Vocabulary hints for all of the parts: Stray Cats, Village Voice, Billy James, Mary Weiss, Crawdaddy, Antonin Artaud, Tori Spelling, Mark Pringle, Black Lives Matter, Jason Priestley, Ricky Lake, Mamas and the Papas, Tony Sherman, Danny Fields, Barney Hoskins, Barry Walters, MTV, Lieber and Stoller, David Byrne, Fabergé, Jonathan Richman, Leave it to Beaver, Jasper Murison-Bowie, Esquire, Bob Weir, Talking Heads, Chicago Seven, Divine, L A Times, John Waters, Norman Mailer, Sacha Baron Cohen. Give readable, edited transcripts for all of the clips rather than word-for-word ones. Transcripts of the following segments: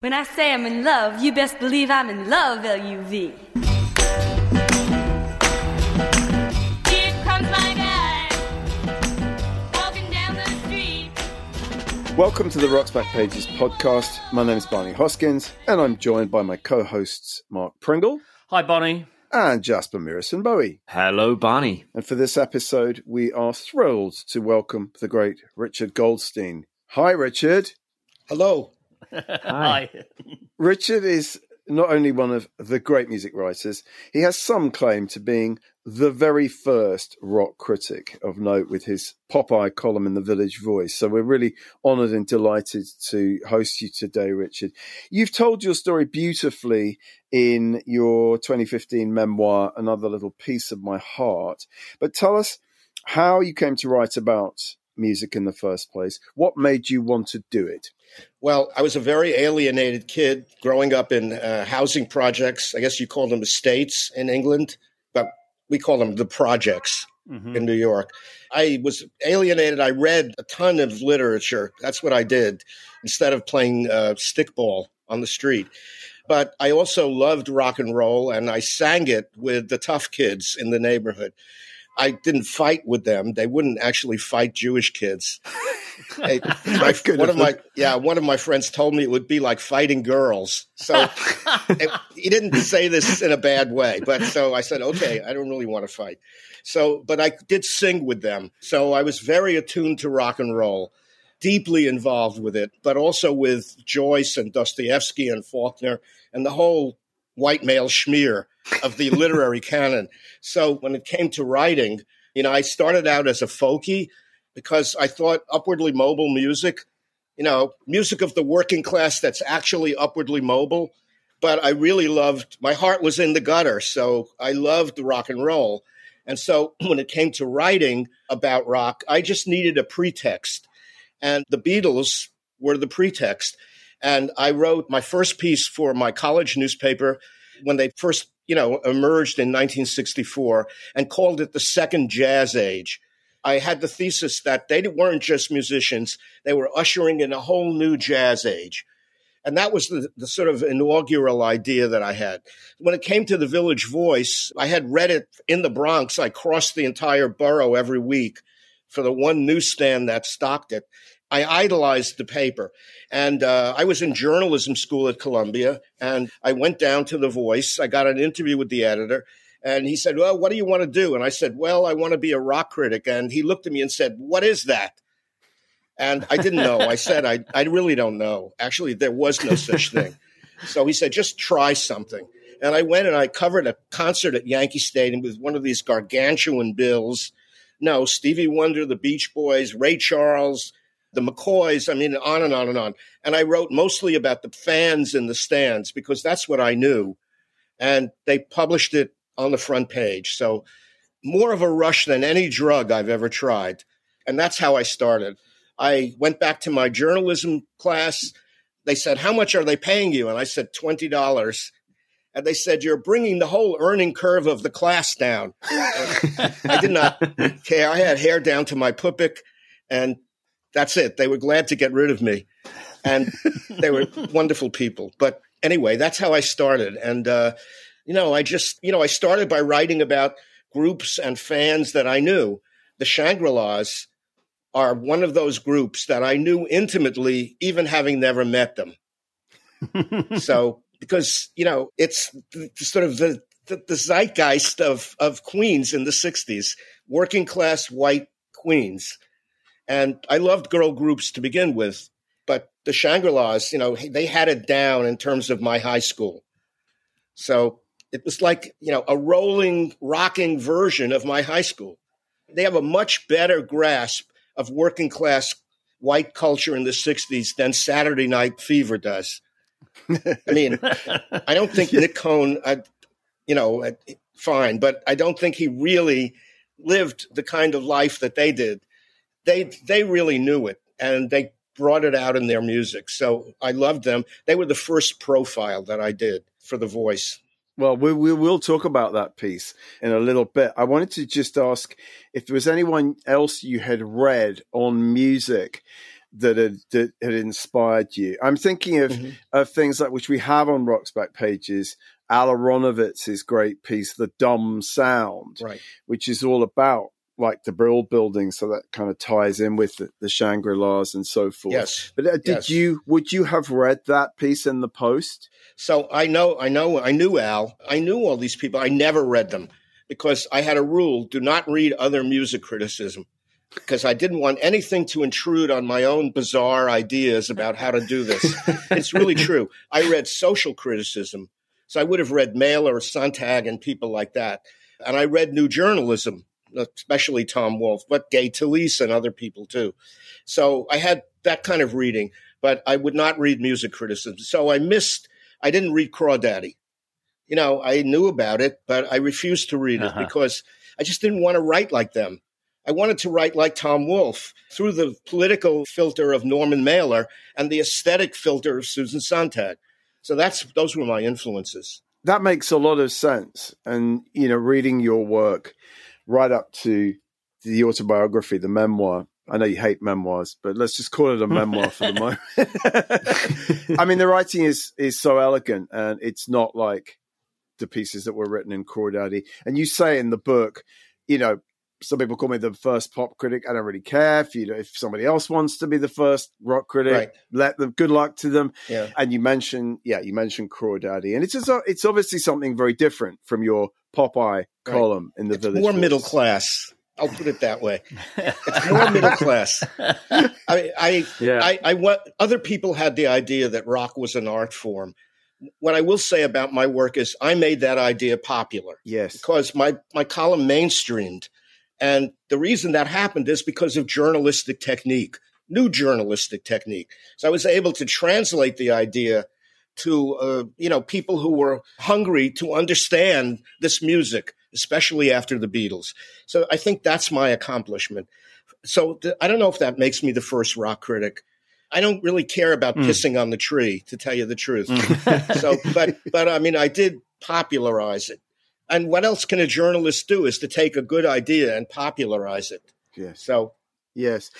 When I say I'm in love, you best believe I'm in love, L-U-V. Here comes my guy, walking down the street. Welcome to the Rocks Back Pages podcast. My name is Barney Hoskins, and I'm joined by my co-hosts Mark Pringle. Hi, Barney. And Jasper Murison-Bowie. Hello, Barney. And for this episode, we are thrilled to welcome the great Richard Goldstein. Hi, Richard. Hello. Hi. Richard is not only one of the great music writers, he has some claim to being the very first rock critic of note with his Pop Eye column in the Village Voice. So we're really honoured and delighted to host you today, Richard. You've told your story beautifully in your 2015 memoir, Another Little Piece of My Heart. But tell us how you came to write about music in the first place. What made you want to do it? Well, I was a very alienated kid growing up in housing projects. I guess you call them estates in England, but we call them the projects in New York. I was alienated. I read a ton of literature. That's what I did instead of playing stickball on the street. But I also loved rock and roll, and I sang it with the tough kids in the neighborhood. I didn't fight with them. They wouldn't actually fight Jewish kids. One of my friends told me it would be like fighting girls. So he didn't say this in a bad way, but so I said, okay, I don't really want to fight. So, but I did sing with them. So I was very attuned to rock and roll, deeply involved with it, but also with Joyce and Dostoevsky and Faulkner and the whole white male schmear of the literary canon. So when it came to writing, you know, I started out as a folkie, because I thought upwardly mobile music, you know, music of the working class that's actually upwardly mobile. But I really loved, my heart was in the gutter, so I loved rock and roll. And so when it came to writing about rock, I just needed a pretext. And the Beatles were the pretext. And I wrote my first piece for my college newspaper when they first, you know, emerged in 1964 and called it the Second Jazz Age. I had the thesis that they weren't just musicians, they were ushering in a whole new jazz age. And that was the sort of inaugural idea that I had. When it came to the Village Voice, I had read it in the Bronx. I crossed the entire borough every week for the one newsstand that stocked it. I idolized the paper. And I was in journalism school at Columbia, and I went down to the Voice. I got an interview with the editor. And he said, well, what do you want to do? And I said, well, I want to be a rock critic. And he looked at me and said, what is that? And I didn't know. I said, I really don't know. Actually, there was no such thing. So he said, just try something. And I went and I covered a concert at Yankee Stadium with one of these gargantuan bills. No, Stevie Wonder, the Beach Boys, Ray Charles, the McCoys, I mean, on and on and on. And I wrote mostly about the fans in the stands because that's what I knew. And they published it on the front page. So more of a rush than any drug I've ever tried. And that's how I started. I went back to my journalism class. They said, how much are they paying you? And I said, $20. And they said, you're bringing the whole earning curve of the class down. I did not care. I had hair down to my pupik, and that's it. They were glad to get rid of me. And they were wonderful people. But anyway, that's how I started. And, you know, I started by writing about groups and fans that I knew. The Shangri-Las are one of those groups that I knew intimately, even having never met them. So, because, you know, it's sort of the zeitgeist of Queens in the 60s, working class white Queens. And I loved girl groups to begin with, but the Shangri-Las, you know, they had it down in terms of my high school. So it was like, you know, a rolling, rocking version of my high school. They have a much better grasp of working class white culture in the 60s than Saturday Night Fever does. I mean, I don't think Nick Cohn, fine, but I don't think he really lived the kind of life that they did. They really knew it, and they brought it out in their music. So I loved them. They were the first profile that I did for The Voice. Well, we will talk about that piece in a little bit. I wanted to just ask if there was anyone else you had read on music that had inspired you? I'm thinking of things like, which we have on Rock's Back Pages, Al Aronowitz's great piece, The Dumb Sound, right, which is all about like the Brill Building, so that kind of ties in with the Shangri-Las and so forth. Yes. But would you have read that piece in the Post? So I knew Al. I knew all these people. I never read them because I had a rule: do not read other music criticism, because I didn't want anything to intrude on my own bizarre ideas about how to do this. It's really true. I read social criticism, so I would have read Mailer or Sontag and people like that. And I read New Journalism, especially Tom Wolfe, but Gay Talese and other people too. So I had that kind of reading, but I would not read music criticism. So I didn't read Crawdaddy. You know, I knew about it, but I refused to read it because I just didn't want to write like them. I wanted to write like Tom Wolfe through the political filter of Norman Mailer and the aesthetic filter of Susan Sontag. So those were my influences. That makes a lot of sense. And, you know, reading your work right up to the autobiography, the memoir. I know you hate memoirs, but let's just call it a memoir for the moment. I mean, the writing is so elegant, and it's not like the pieces that were written in Crawdaddy. And you say in the book, you know, some people call me the first pop critic. I don't really care if somebody else wants to be the first rock critic. Right. Let them. Good luck to them. Yeah. And you mentioned Crawdaddy, and it's obviously something very different from your Pop Eye column in the Village. More middle class. I'll put it that way. It's more middle class. Other people had the idea that rock was an art form. What I will say about my work is I made that idea popular. Yes, because my column mainstreamed. And the reason that happened is because of journalistic technique, new journalistic technique. So I was able to translate the idea to, people who were hungry to understand this music, especially after the Beatles. So I think that's my accomplishment. So I don't know if that makes me the first rock critic. I don't really care about pissing on the tree, to tell you the truth. But I did popularize it. And what else can a journalist do is to take a good idea and popularize it. Yes. So, yes.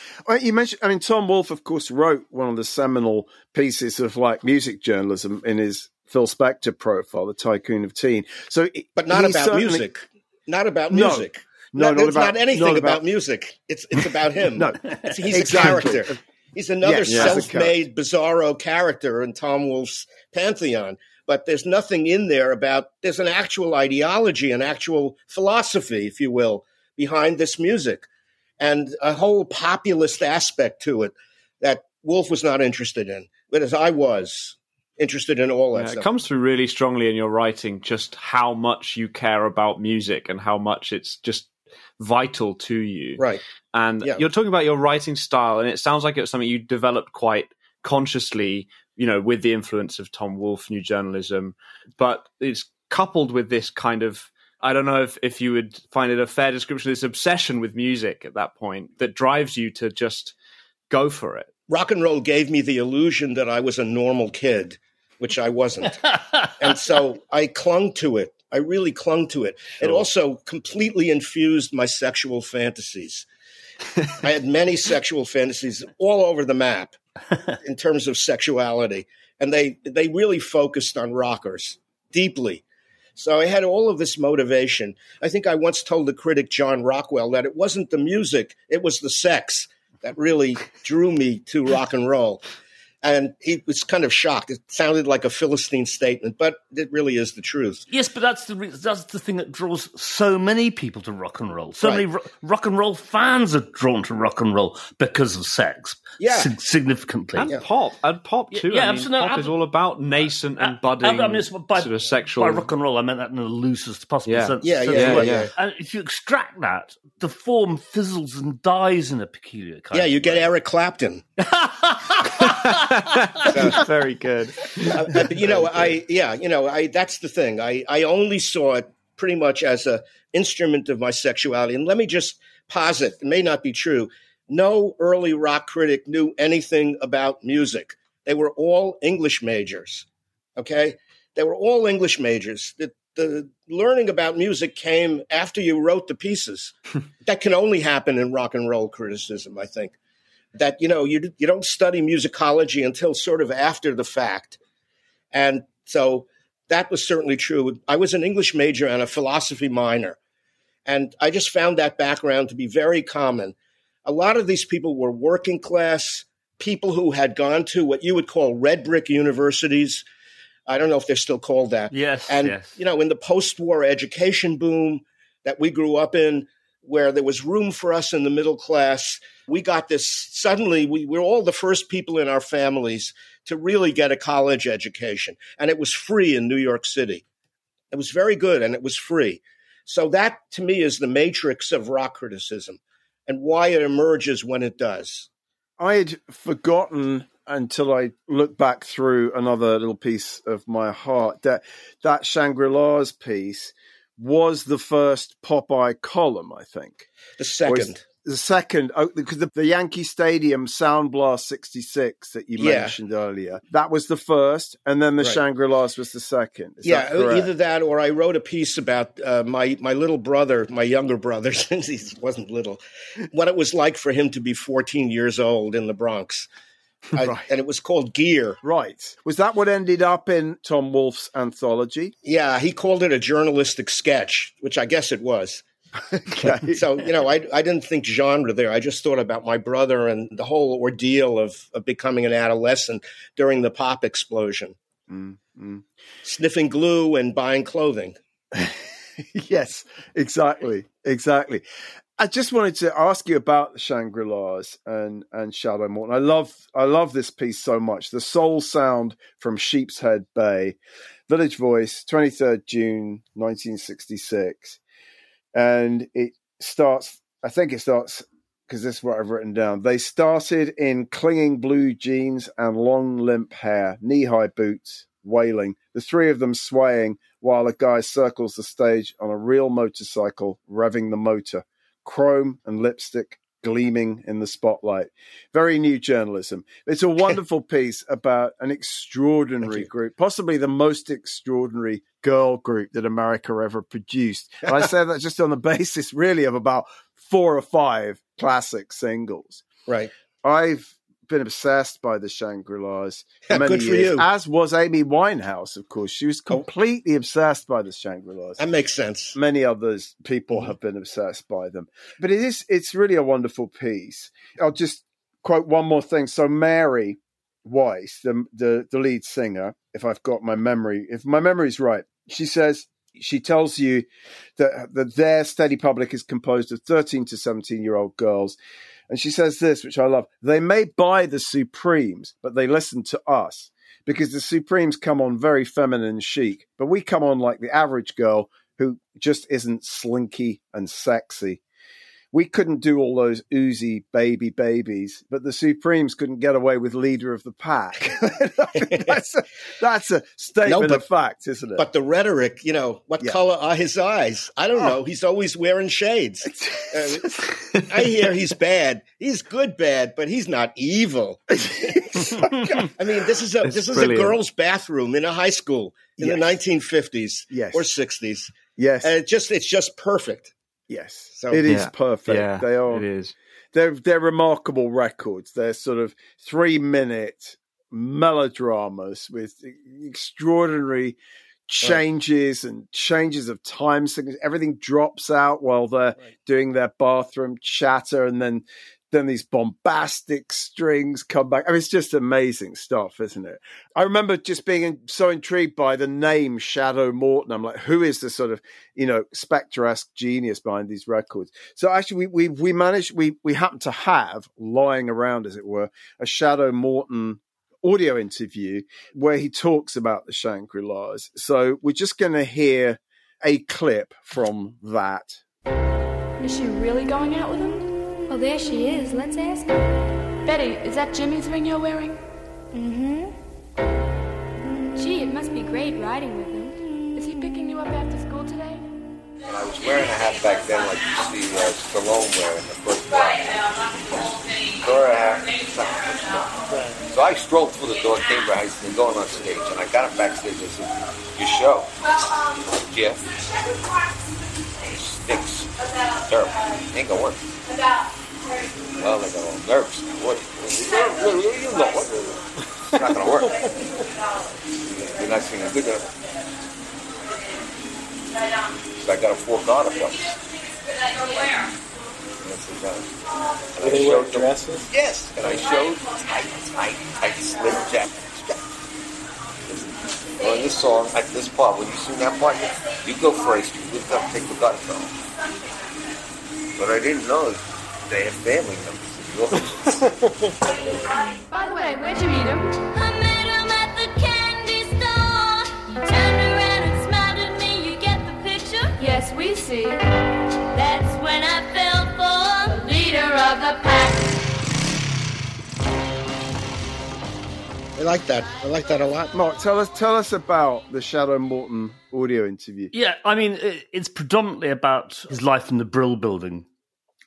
You mentioned, I mean, Tom Wolfe, of course, wrote one of the seminal pieces of like music journalism in his Phil Spector profile, The Tycoon of Teen. So, but not about music. Not about music. No, not about. It's not anything about music. It's about him. No, he's exactly. A character. He's another self-made bizarro character in Tom Wolfe's Pantheon. But there's nothing in there about – there's an actual ideology, an actual philosophy, if you will, behind this music, and a whole populist aspect to it that Wolf was not interested in, but as I was interested in all that stuff. It comes through really strongly in your writing just how much you care about music and how much it's just vital to you. Right. And you're talking about your writing style, and it sounds like it was something you developed quite consciously – you know, with the influence of Tom Wolfe, new journalism, but it's coupled with this kind of, I don't know if you would find it a fair description, this obsession with music at that point that drives you to just go for it. Rock and roll gave me the illusion that I was a normal kid, which I wasn't. And so I clung to it. I really clung to it. Sure. It also completely infused my sexual fantasies. I had many sexual fantasies all over the map. In terms of sexuality, and they really focused on rockers deeply. So I had all of this motivation. I think I once told the critic John Rockwell that it wasn't the music, it was the sex that really drew me to rock and roll. And he was kind of shocked. It sounded like a Philistine statement, but it really is the truth. Yes, but that's the thing that draws so many people to rock and roll. So many rock and roll fans are drawn to rock and roll because of sex, significantly. And pop too. Yeah, absolutely. Pop is all about nascent and budding sort of sexual. By rock and roll, I meant that in the loosest possible sense. Yeah. And if you extract that, the form fizzles and dies in a peculiar kind of way. Yeah, you get Eric Clapton. That's very good. That's the thing. I only saw it pretty much as an instrument of my sexuality. And let me just posit, it may not be true, no early rock critic knew anything about music. They were all English majors, okay? They were all English majors. The learning about music came after you wrote the pieces. That can only happen in rock and roll criticism, I think. that, you know, you don't study musicology until sort of after the fact. And so that was certainly true. I was an English major and a philosophy minor, and I just found that background to be very common. A lot of these people were working class people who had gone to what you would call red brick universities. I don't know if they're still called that. Yes. You know, in the post-war education boom that we grew up in, where there was room for us in the middle class, we got this, suddenly we were all the first people in our families to really get a college education. And it was free in New York City. It was very good, and it was free. So that, to me, is the matrix of rock criticism and why it emerges when it does. I had forgotten until I looked back through another little piece of my heart that that Shangri-Las piece was the first Pop Eye column, I think. The second. The second, because the Yankee Stadium Sound Blast 66 that you mentioned earlier, that was the first, and then the Shangri-Las was the second. Is that correct? Either that or I wrote a piece about my little brother, my younger brother, since he wasn't little, what it was like for him to be 14 years old in the Bronx. And it was called Gear. Right. Was that what ended up in Tom Wolfe's anthology? Yeah, he called it a journalistic sketch, which I guess it was. Okay. So, you know, I didn't think genre there. I just thought about my brother and the whole ordeal of becoming an adolescent during the pop explosion. Mm-hmm. Sniffing glue and buying clothing. Yes, exactly. Exactly. I just wanted to ask you about the Shangri-Las and Shadow Morton. I love this piece so much. The soul sound from Sheepshead Bay, Village Voice, 23rd June, 1966. And it starts, I think it starts, because this is what I've written down. They started in clinging blue jeans and long limp hair, knee-high boots, wailing, the three of them swaying while a guy circles the stage on a real motorcycle, revving the motor. Chrome and lipstick gleaming in the spotlight. Very new journalism. It's a wonderful piece about an extraordinary group, possibly the most extraordinary girl group that America ever produced. And I say that just on the basis really of about 4 or 5 classic singles. Right. I've been obsessed by the Shangri-Las for many years, as was Amy Winehouse, of course. She was completely obsessed by the Shangri-Las. That makes sense. Many others people have been obsessed by them. But it's really a wonderful piece. I'll just quote one more thing. So Mary Weiss, the lead singer, if my memory's right, she says, she tells you that their steady public is composed of 13 to 17-year-old girls. And she says this, which I love. They may buy the Supremes, but they listen to us because the Supremes come on very feminine and chic. But we come on like the average girl who just isn't slinky and sexy. We couldn't do all those oozy babies, but the Supremes couldn't get away with leader of the pack. that's a statement of fact, isn't it? But the rhetoric, you know, what color are his eyes? I don't know. He's always wearing shades. I hear he's bad. He's good bad, but he's not evil. I mean, this is a girl's bathroom in a high school in the 1950s or 60s. Yes. And it's just perfect. Yes, so, it is perfect. Yeah, they are. It is. They're remarkable records. They're sort of 3-minute melodramas with extraordinary changes and changes of time. Everything drops out while they're doing their bathroom chatter, and then these bombastic strings come back. I mean, it's just amazing stuff, isn't it? I remember just being so intrigued by the name Shadow Morton. I'm like, who is the sort of, you know, spectresque genius behind these records? So actually we happen to have lying around, as it were, a Shadow Morton audio interview where he talks about the Shangri-Las. So we're just going to hear a clip from that. Is she really going out with him? Well, there she is. Let's ask her. Betty, is that Jimmy's ring you're wearing? Mm-hmm. Gee, it must be great riding with him. Is he picking you up after school today? Well, I was wearing a hat back then like you see Stallone wearing the first one. So I strolled through the door, came right, and going on stage, and I got him backstage and said, your show. Yeah. Stinks. Terrible. Ain't gonna work. About Well, they got all nervous. You know what? It's not going to work. The next thing you do, I got a fork out of them. Were they wearing dresses? Yes. And I showed tight slim jackets. Well, in this song, at this part, when you sing that part, you go first. You lift up, take the gutter from. But I didn't know they had family members. By the way, where'd you meet him? I met him at the candy store. He turned around and smiled at me. You get the picture? Yes, we see. That's when I fell for the leader of the pack. I like that. I like that a lot. Mark, tell us about the Shadow Morton audio interview. Yeah, I mean, it's predominantly about his life in the Brill Building.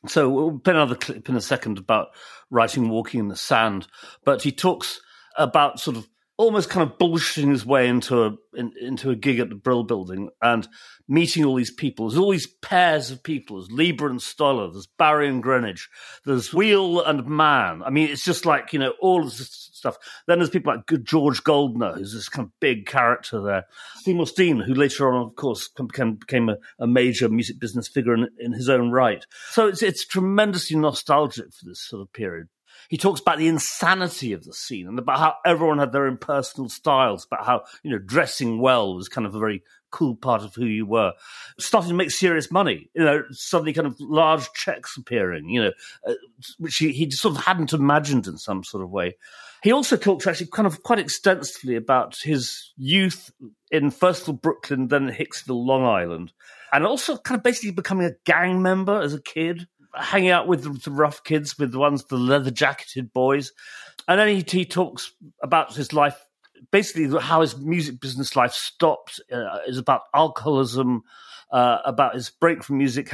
So we'll put another clip in a second about writing Walking in the Sand. But he talks about sort of almost kind of bullshitting his way into a gig at the Brill Building and meeting all these people. There's all these pairs of people. There's Lieber and Stoller. There's Barry and Greenwich. There's Wheel and Man. I mean, it's just like, you know, all of this stuff. Then there's people like George Goldner, who's this kind of big character there. Seymour Stein, who later on, of course, became a major music business figure in his own right. So it's tremendously nostalgic for this sort of period. He talks about the insanity of the scene and about how everyone had their own personal styles, about how, you know, dressing well was kind of a very cool part of who you were. Starting to make serious money, you know, suddenly kind of large checks appearing, you know, which he sort of hadn't imagined in some sort of way. He also talks actually kind of quite extensively about his youth in first of all Brooklyn, then Hicksville, Long Island, and also kind of basically becoming a gang member as a kid, hanging out with the rough kids, with the leather-jacketed boys. And then he talks about his life, basically how his music business life stopped, is about alcoholism, about his break from music,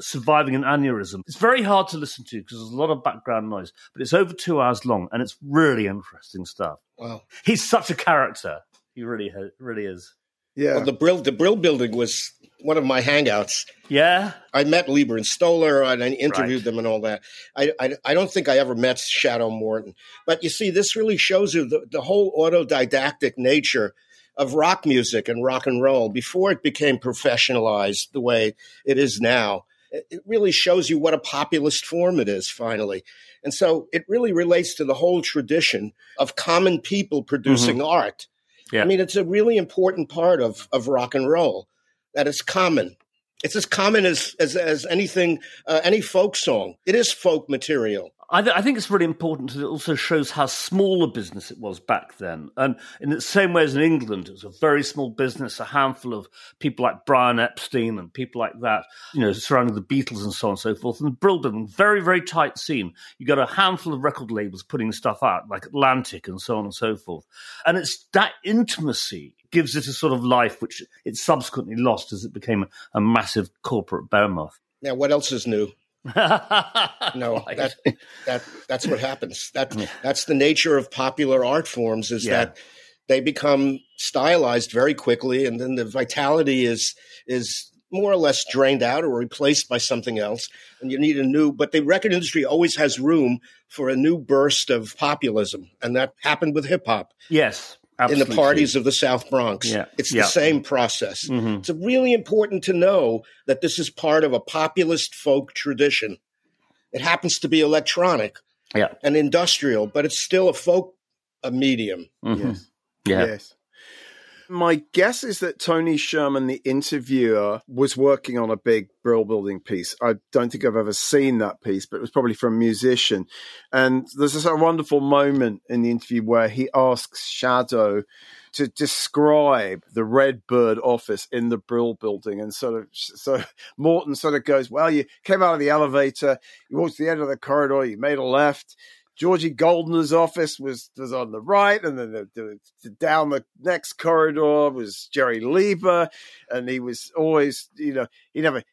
surviving an aneurysm. It's very hard to listen to because there's a lot of background noise, but it's over 2 hours long, and it's really interesting stuff. Wow. He's such a character. He really is. Yeah. Well, the Brill Building was one of my hangouts. Yeah. I met Lieber and Stoller and I interviewed them and all that. I don't think I ever met Shadow Morton. But you see, this really shows you the whole autodidactic nature of rock music and rock and roll before it became professionalized the way it is now. It really shows you what a populist form it is, finally. And so it really relates to the whole tradition of common people producing art. Yeah. I mean, it's a really important part of rock and roll that it's common. It's as common as anything, any folk song. It is folk material. I think it's really important that it also shows how small a business it was back then. And in the same way as in England, it was a very small business, a handful of people like Brian Epstein and people like that, you know, surrounding the Beatles and so on and so forth. And the Brill Building, very, very tight scene. You got a handful of record labels putting stuff out, like Atlantic and so on and so forth. And it's that intimacy gives it a sort of life which it subsequently lost as it became a massive corporate behemoth. Now, what else is new? No, that's what happens. That's the nature of popular art forms is that they become stylized very quickly, and then the vitality is more or less drained out or replaced by something else, and you need a new. But the record industry always has room for a new burst of populism, and that happened with hip hop. Yes. Absolutely. In the parties of the South Bronx. Yeah. It's the same process. Mm-hmm. It's really important to know that this is part of a populist folk tradition. It happens to be electronic and industrial, but it's still a medium. Mm-hmm. Yes. Yeah. Yes. My guess is that Tony Sherman, the interviewer, was working on a big Brill Building piece. I don't think I've ever seen that piece, but it was probably from a musician. And there's this wonderful moment in the interview where he asks Shadow to describe the Red Bird office in the Brill Building. And so Morton sort of goes, well, you came out of the elevator, you walked to the end of the corridor, you made a left. Georgie Goldner's office was on the right, and then down the next corridor was Jerry Lieber, and he was always, you know, he never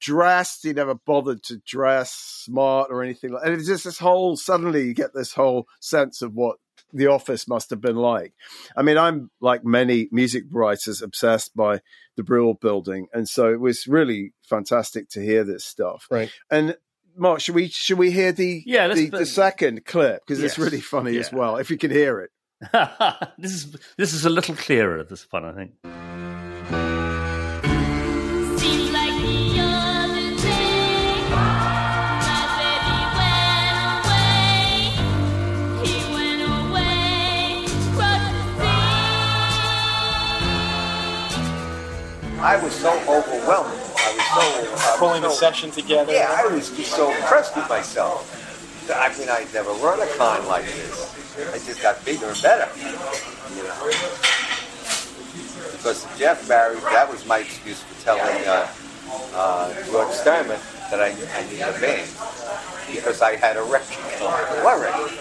dressed, he never bothered to dress smart or anything like. And it's just this whole suddenly you get this whole sense of what the office must have been like. I mean, I'm like many music writers obsessed by the Brill Building, and so it was really fantastic to hear this stuff. Right, and Mark, should we hear the second clip? Because it's really funny as well, if you can hear it. This is a little clearer at this point, I think. I was so overwhelmed. I was so... Pulling the session together. Yeah, I was just so impressed with myself. I mean, I'd never run a con like this. I just got bigger and better, you know. Because Jeff Barry, that was my excuse for telling George Steinman that I needed a band. Because I had a record already.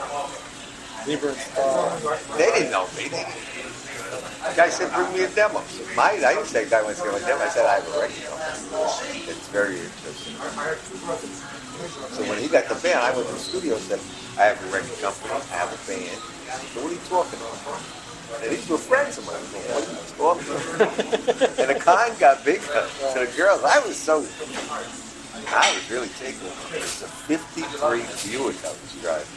Lieber and Stoller. They didn't know me. The guy said, bring me a demo. I didn't say the guy wants to give a demo. I said, I have a record. It's very interesting. So when he got the band, I went to the studio and said, I have a record company, I have a band. So what are you talking about? And these were friends of mine. What are you talking about? And the con got bigger to the girls. I was really taken. It's a 53 Buick I was driving.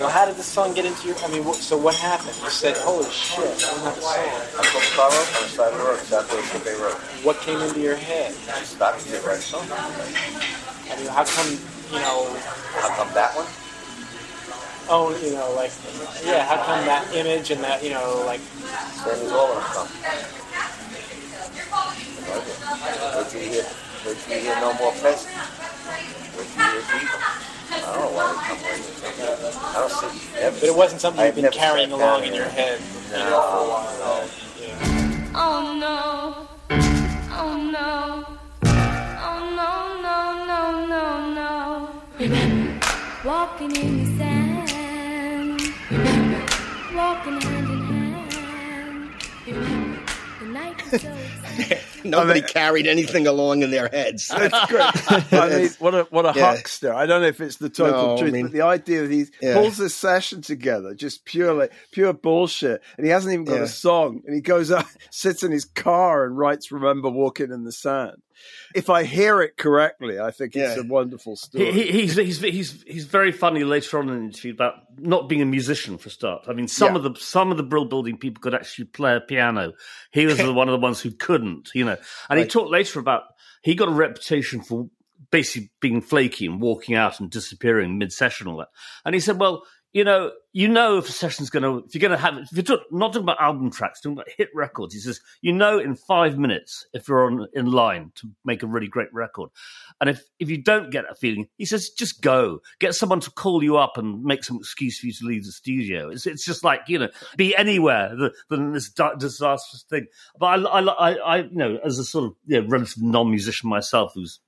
Well, how did the song get into your... I mean, so what happened? You said, holy shit, I don't have a song. I'm from Colorado, on the side of the road, southwest of Bay Road. What came into your head? I just thought I could write a song. I mean, how come that one? Oh, you know, like, yeah, how come that image and that, you know, like... Same as all of them. Wait till you hear No More Peasants. Wait till you hear people. I don't know why they come like this. I don't see it. But it wasn't something you've been carrying along in your head. No, for a while. No. Yeah. Oh no. Oh no. Oh no, no, no, no, no. Remember walking in the sand. Remember walking hand in hand. Remember the night was so exciting. Nobody carried anything along in their heads. That's great. I mean, what a huckster. I don't know if it's the total truth, but the idea that he pulls this session together, just pure bullshit, and he hasn't even got a song, and he goes out, sits in his car and writes Remember Walking in the Sand. If I hear it correctly, I think it's a wonderful story. He's very funny later on in the interview about not being a musician for a start. I mean, some of the Brill Building people could actually play a piano. He was one of the ones who couldn't, you know. And he talked later about he got a reputation for basically being flaky and walking out and disappearing mid-session and all that. And he said, well, you know, if a session's going to, not talking about album tracks, talking about hit records, he says, in 5 minutes, if you're in line to make a really great record. And if you don't get that feeling, he says, just go. Get someone to call you up and make some excuse for you to leave the studio. It's just like, be anywhere than this disastrous thing. But I as a sort of relative non-musician myself who's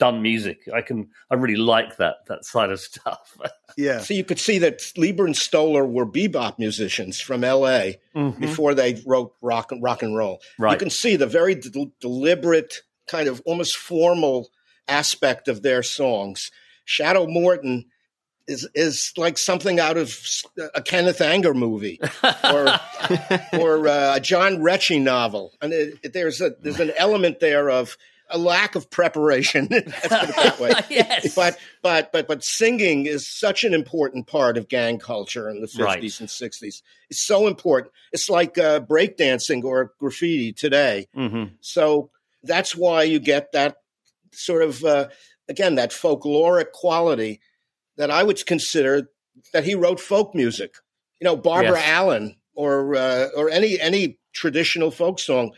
done music, I really like that side of stuff. Yeah. So you could see that Lieber and Stoller were bebop musicians from L.A. Before they wrote rock and roll. Right. You can see the very deliberate kind of almost formal aspect of their songs. Shadow Morton is like something out of a Kenneth Anger movie or a John Retchey novel. And there's an element there of a lack of preparation. Let's put it that way. Yes. But singing is such an important part of gang culture in the 50s and 60s. It's so important. It's like breakdancing or graffiti today. Mm-hmm. So that's why you get that sort of, again, that folkloric quality that I would consider that he wrote folk music. You know, Barbara Allen or any traditional folk song.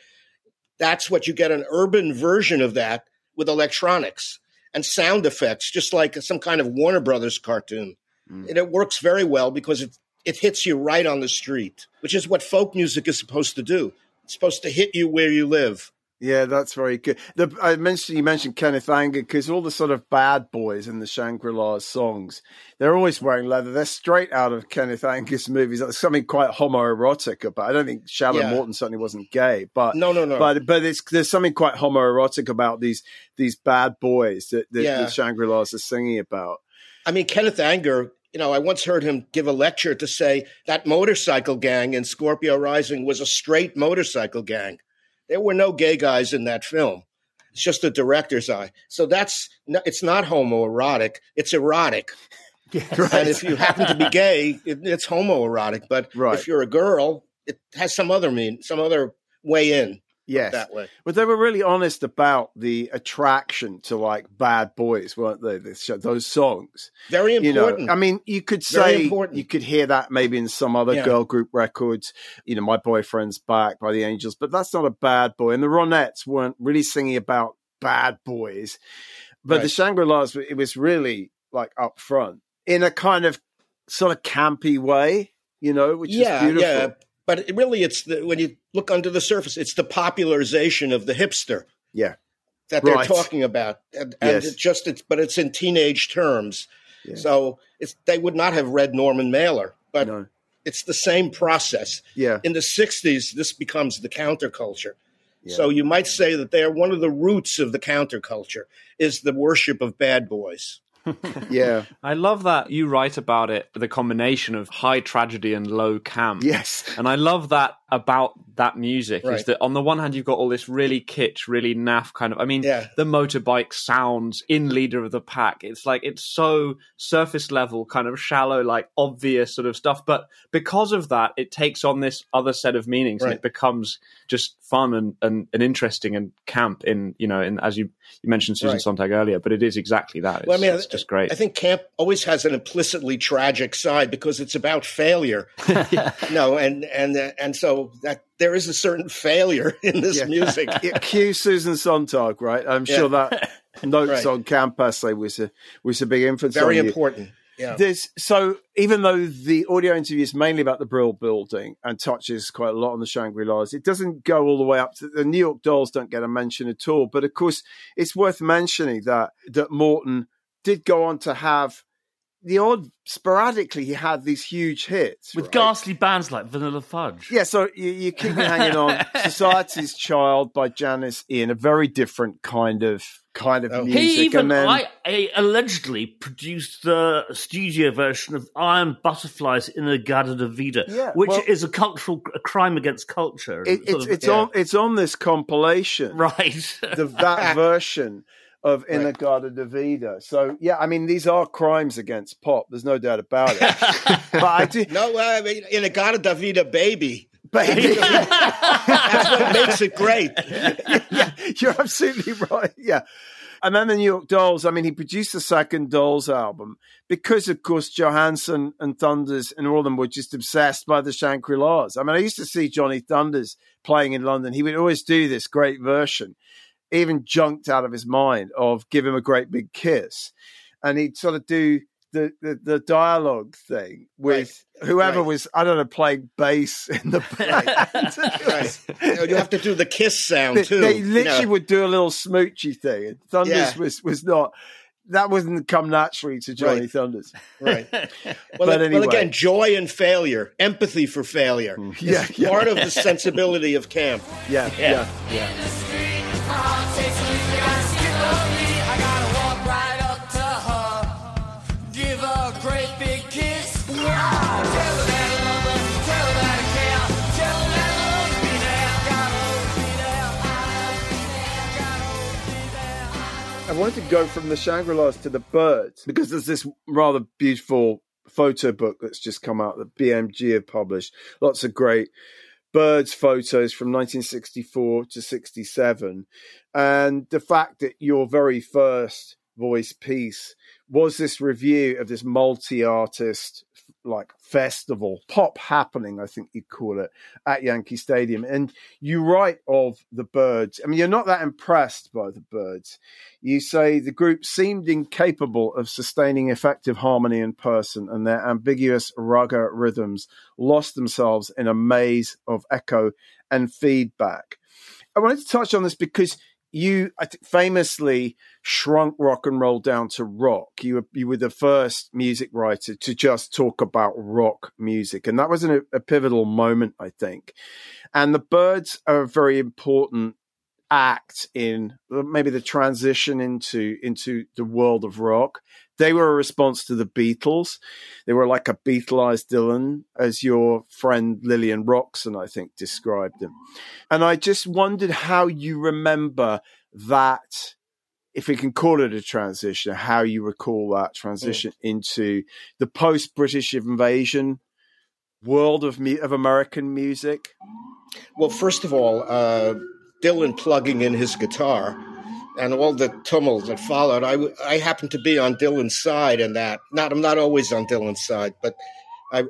That's what you get, an urban version of that with electronics and sound effects, just like some kind of Warner Brothers cartoon. Mm. And it works very well because it hits you right on the street, which is what folk music is supposed to do. It's supposed to hit you where you live. Yeah, that's very good. You mentioned Kenneth Anger because all the sort of bad boys in the Shangri-Las songs, they're always wearing leather. They're straight out of Kenneth Anger's movies. There's something quite homoerotic about it. I don't think Shadow Morton certainly wasn't gay, but no. But there's something quite homoerotic about these bad boys that the Shangri-Las are singing about. I mean, Kenneth Anger. I once heard him give a lecture to say that motorcycle gang in Scorpio Rising was a straight motorcycle gang. There were no gay guys in that film. It's just the director's eye. So it's not homoerotic. It's erotic. Yes. Right. And if you happen to be gay, it's homoerotic. But if you're a girl, it has some other way in. Yes. That way. But they were really honest about the attraction to like bad boys, weren't they? Those songs. Very important. You know, I mean, you could say you could hear that maybe in some other girl group records, you know, My Boyfriend's Back by the Angels, but that's not a bad boy. And the Ronettes weren't really singing about bad boys, but the Shangri-Las, it was really like up front in a kind of sort of campy way, you know, which is beautiful. Yeah. But when you look under the surface, it's the popularization of the hipster that they're talking about. And but it's in teenage terms. Yeah. So they would not have read Norman Mailer, but it's the same process. Yeah. In the 60s, this becomes the counterculture. Yeah. So you might say that they are one of the roots of the counterculture is the worship of bad boys. Yeah, I love that you write about it, the combination of high tragedy and low camp. Yes. And I love that about that music is that on the one hand, you've got all this really kitsch, really naff kind of, the motorbike sounds in Leader of the Pack. It's like, it's so surface level, kind of shallow, like obvious sort of stuff. But because of that, it takes on this other set of meanings and it becomes just fun and interesting and camp as you mentioned Susan Sontag earlier, but it is exactly that. It's just great. I think camp always has an implicitly tragic side because it's about failure. And so that there is a certain failure in this music. Cue Susan Sontag, right? I'm sure that Notes on Camp Essay was a big influence. Very important. Yeah. So even though the audio interview is mainly about the Brill Building and touches quite a lot on the Shangri-Las, it doesn't go all the way up to the New York Dolls. Don't get a mention at all. But of course, it's worth mentioning that Morton did go on to have sporadically he had these huge hits with ghastly bands like Vanilla Fudge. Yeah, so you keep me hanging on. Society's Child by Janis Ian, a very different kind of music. He allegedly produced the studio version of Iron Butterfly's Inner Garden of Vida, is a crime against culture. It's on this compilation, right? That version of Inner Garda Davida. So, I mean, these are crimes against pop. There's no doubt about it. But I mean, Inner Garda Davida, baby. That's what makes it great. Yeah, you're absolutely right. Yeah. And then the New York Dolls, I mean, he produced the second Dolls album because, of course, Johansson and Thunders and all of them were just obsessed by the Shangri-Las. I mean, I used to see Johnny Thunders playing in London. He would always do this great version, even junked out of his mind, of Give Him a Great Big Kiss. And he'd sort of do the dialogue thing with whoever was, I don't know, playing bass in the band. You have to do the kiss sound too. They literally would do a little smoochy thing. And Thunders was not... That wouldn't come naturally to Johnny Thunders. Right. Well, again, joy and failure, empathy for failure. It's part of the sensibility of camp. Yeah. I wanted to go from the Shangri-Las to the Byrds because there's this rather beautiful photo book that's just come out that BMG have published. Lots of great Byrds photos from 1964 to 67. And the fact that your very first voice piece was this review of this multi-artist like festival, pop happening, I think you'd call it, at Yankee Stadium. And you write of the Byrds. I mean, you're not that impressed by the Byrds. You say the group seemed incapable of sustaining effective harmony in person, and their ambiguous raga rhythms lost themselves in a maze of echo and feedback. I wanted to touch on this because you famously shrunk rock and roll down to rock. You were the first music writer to just talk about rock music. And that was a pivotal moment, I think. And the Byrds are a very important act in maybe the transition into the world of rock. They were a response to the Beatles. They were like a Beatleized Dylan, as your friend Lillian Roxon, I think, described them. And I just wondered how you remember that, if we can call it a transition, how you recall that transition into the post-British invasion world of American music? Well, first of all, Dylan plugging in his guitar and all the tumult that followed, I happened to be on Dylan's side in that. I'm not always on Dylan's side, but I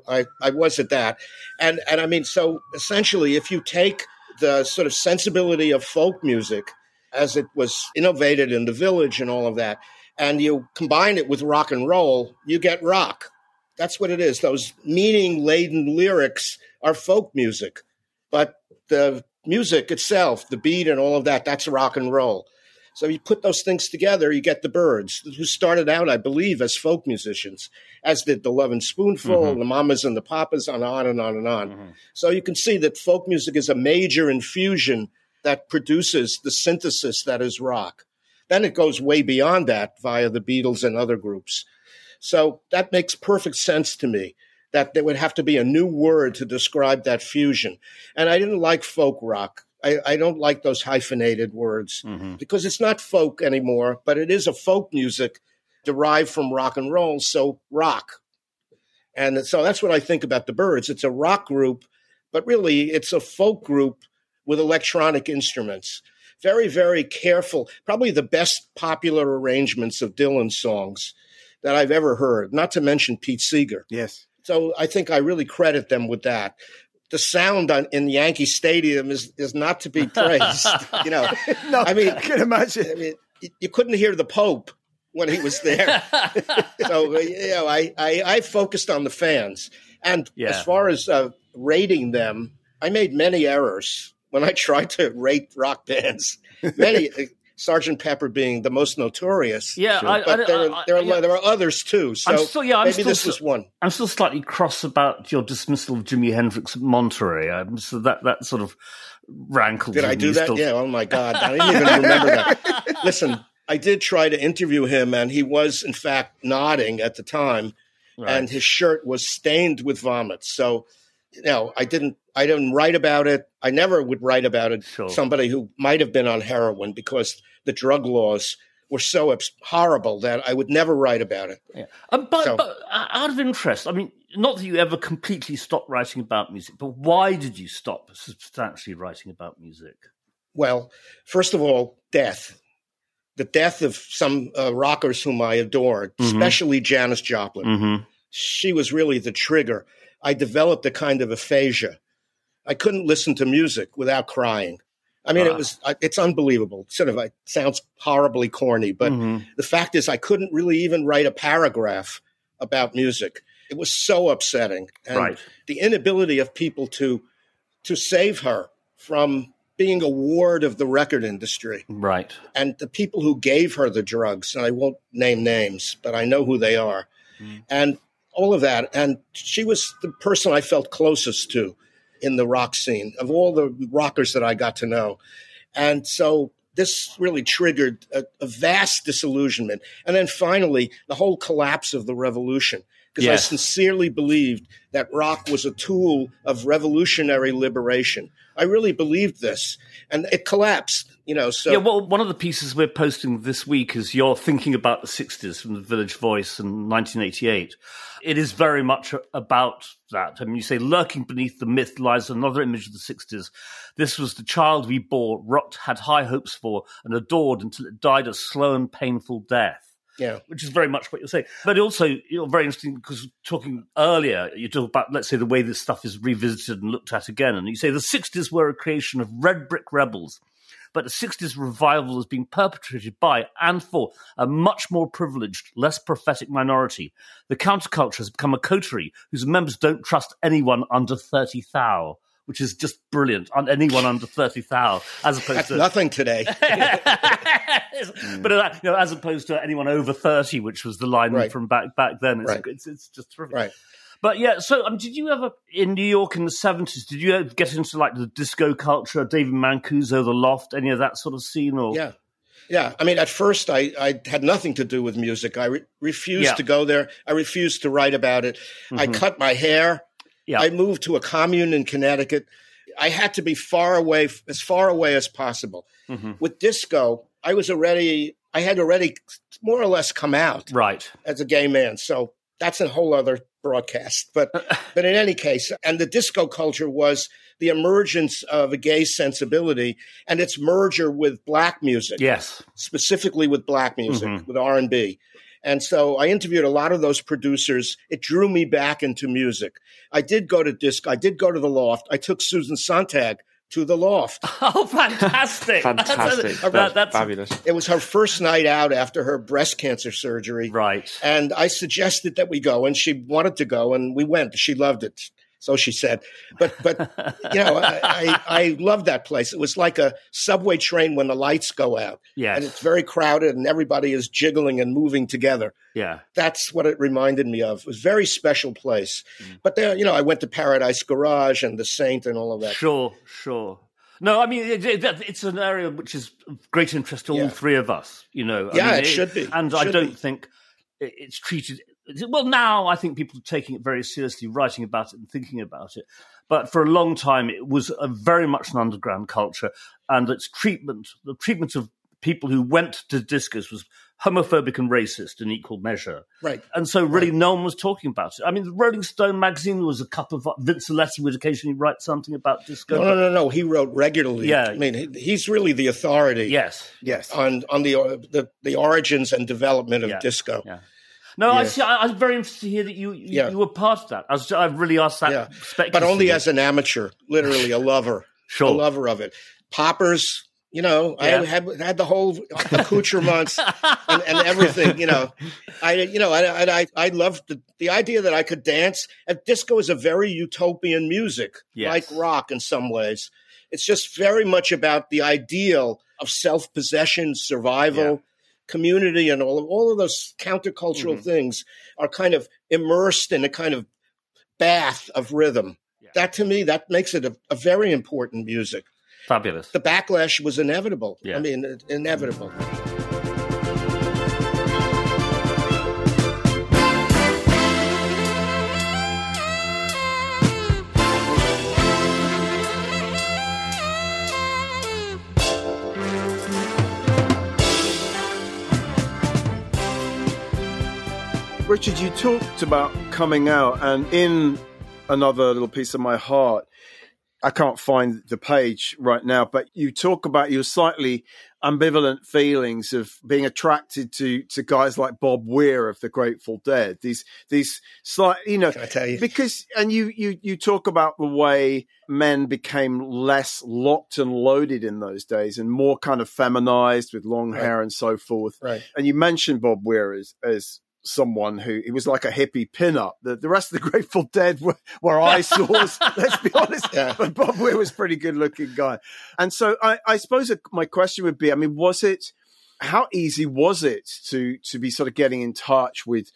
was at that. And I mean, so essentially, if you take the sort of sensibility of folk music as it was innovated in the Village and all of that, and you combine it with rock and roll, you get rock. That's what it is. Those meaning-laden lyrics are folk music. But the music itself, the beat and all of that, that's rock and roll. So you put those things together, you get the Byrds, who started out, I believe, as folk musicians, as did the Love and Spoonful, mm-hmm. the Mamas and the Papas, and on and on and on. Mm-hmm. So you can see that folk music is a major infusion that produces the synthesis that is rock. Then it goes way beyond that via the Beatles and other groups. So that makes perfect sense to me, that there would have to be a new word to describe that fusion. And I didn't like folk rock. I don't like those hyphenated words because it's not folk anymore, but it is a folk music derived from rock and roll, so rock. And so that's what I think about the Byrds. It's a rock group, but really it's a folk group with electronic instruments. Very, very careful, probably the best popular arrangements of Dylan songs that I've ever heard, not to mention Pete Seeger. Yes. So I think I really credit them with that. The sound in Yankee Stadium is not to be praised. You know, no, I mean, I can imagine. I mean, you couldn't hear the Pope when he was there. So, you know, I focused on the fans. And as far as rating them, I made many errors when I tried to rate rock bands. Many, Sergeant Pepper being the most notorious. Yeah, sure. There are others too. So this is one. I'm still slightly cross about your dismissal of Jimi Hendrix at Monterey. So that sort of rankled. Did I do that? Yeah. Oh my God, I didn't even remember that. Listen, I did try to interview him, and he was in fact nodding at the time, and his shirt was stained with vomit. So, you know, I didn't write about it. I never would write about it. Sure. Somebody who might have been on heroin, because the drug laws were so horrible that I would never write about it. Yeah. But out of interest, I mean, not that you ever completely stopped writing about music, but why did you stop substantially writing about music? Well, first of all, death. The death of some rockers whom I adored, especially Janis Joplin. Mm-hmm. She was really the trigger. I developed a kind of aphasia. I couldn't listen to music without crying. I mean, it's unbelievable. Sort of, it sounds horribly corny, but the fact is I couldn't really even write a paragraph about music. It was so upsetting. And the inability of people to save her from being a ward of the record industry. Right. And the people who gave her the drugs, and I won't name names, but I know who they are. Mm. And all of that. And she was the person I felt closest to in the rock scene, of all the rockers that I got to know. And so this really triggered a vast disillusionment. And then finally, the whole collapse of the revolution, because I sincerely believed that rock was a tool of revolutionary liberation. I really believed this, and it collapsed, you know. So yeah, well, one of the pieces we're posting this week is you're thinking about the 60s from the Village Voice in 1988. It is very much about that. I mean, you say, lurking beneath the myth lies another image of the 60s. This was the child we bore, rocked, had high hopes for, and adored until it died a slow and painful death. Yeah, which is very much what you're saying. But also, you're very interesting because talking earlier, you talk about, let's say, the way this stuff is revisited and looked at again. And you say the 60s were a creation of red brick rebels, but the 60s revival has been perpetrated by and for a much more privileged, less prophetic minority. The counterculture has become a coterie whose members don't trust anyone under 30 thou. Which is just brilliant on anyone under 30 thou, as opposed that's to nothing today. But you know, as opposed to anyone over 30, which was the line from back then. It's, it's just terrific. Right. But yeah, so did you ever in New York in the 70s? Did you ever get into like the disco culture, David Mancuso, the Loft, any of that sort of scene? Or yeah. I mean, at first I had nothing to do with music. I refused to go there. I refused to write about it. Mm-hmm. I cut my hair. Yeah. I moved to a commune in Connecticut. I had to be far away, as possible. Mm-hmm. With disco, I had already more or less come out right as a gay man. So that's a whole other broadcast. But in any case, and the disco culture was the emergence of a gay sensibility and its merger with black music. Yes. Specifically with black music, mm-hmm. with R&B. And so I interviewed a lot of those producers. It drew me back into music. I did go to disco. I did go to the Loft. I took Susan Sontag to the Loft. Oh, fantastic. Fantastic. That's fabulous. It was her first night out after her breast cancer surgery. Right. And I suggested that we go, and she wanted to go, and we went. She loved it. So she said. But you know, I loved that place. It was like a subway train when the lights go out. Yes. And it's very crowded, and everybody is jiggling and moving together. Yeah. That's what it reminded me of. It was a very special place. Mm. But there, you know, I went to Paradise Garage and The Saint and all of that. Sure, sure. No, I mean, it's an area which is of great interest to all three of us, you know. I mean, it should be. And I don't think it's treated... Well, now I think people are taking it very seriously, writing about it and thinking about it. But for a long time, it was a very much an underground culture. And its treatment, the treatment of people who went to discos was homophobic and racist in equal measure. Right. And so really no one was talking about it. I mean, the Rolling Stone magazine was a cup of... Vince Aletti would occasionally write something about disco. No. He wrote regularly. Yeah. I mean, he's really the authority. Yes. On the origins and development of disco. Yeah. No, yes. I see. I was very interested to hear that you were part of that. I really asked that perspective. But only as an amateur, literally a lover. Sure. A lover of it. Poppers, you know, I had the whole accoutrements and everything, you know. I loved the idea that I could dance. And disco is a very utopian music, like rock in some ways. It's just very much about the ideal of self-possession, survival, community, and all of those countercultural things are kind of immersed in a kind of bath of rhythm. Yeah. That, to me, that makes it a very important music. Fabulous. The backlash was inevitable. Yeah. I mean, inevitable. Richard, you talked about coming out, and in another little piece of my heart, I can't find the page right now, but you talk about your slightly ambivalent feelings of being attracted to guys like Bob Weir of the Grateful Dead. These slight, you know, can I tell you? Because, and you talk about the way men became less locked and loaded in those days and more kind of feminized with long hair and so forth. Right. And you mentioned Bob Weir as someone who it was like a hippie pinup. The rest of the Grateful Dead were eyesores. Let's be honest. Yeah. But Bob Weir was a pretty good-looking guy, and so I suppose my question would be: I mean, was it how easy was it to be sort of getting in touch with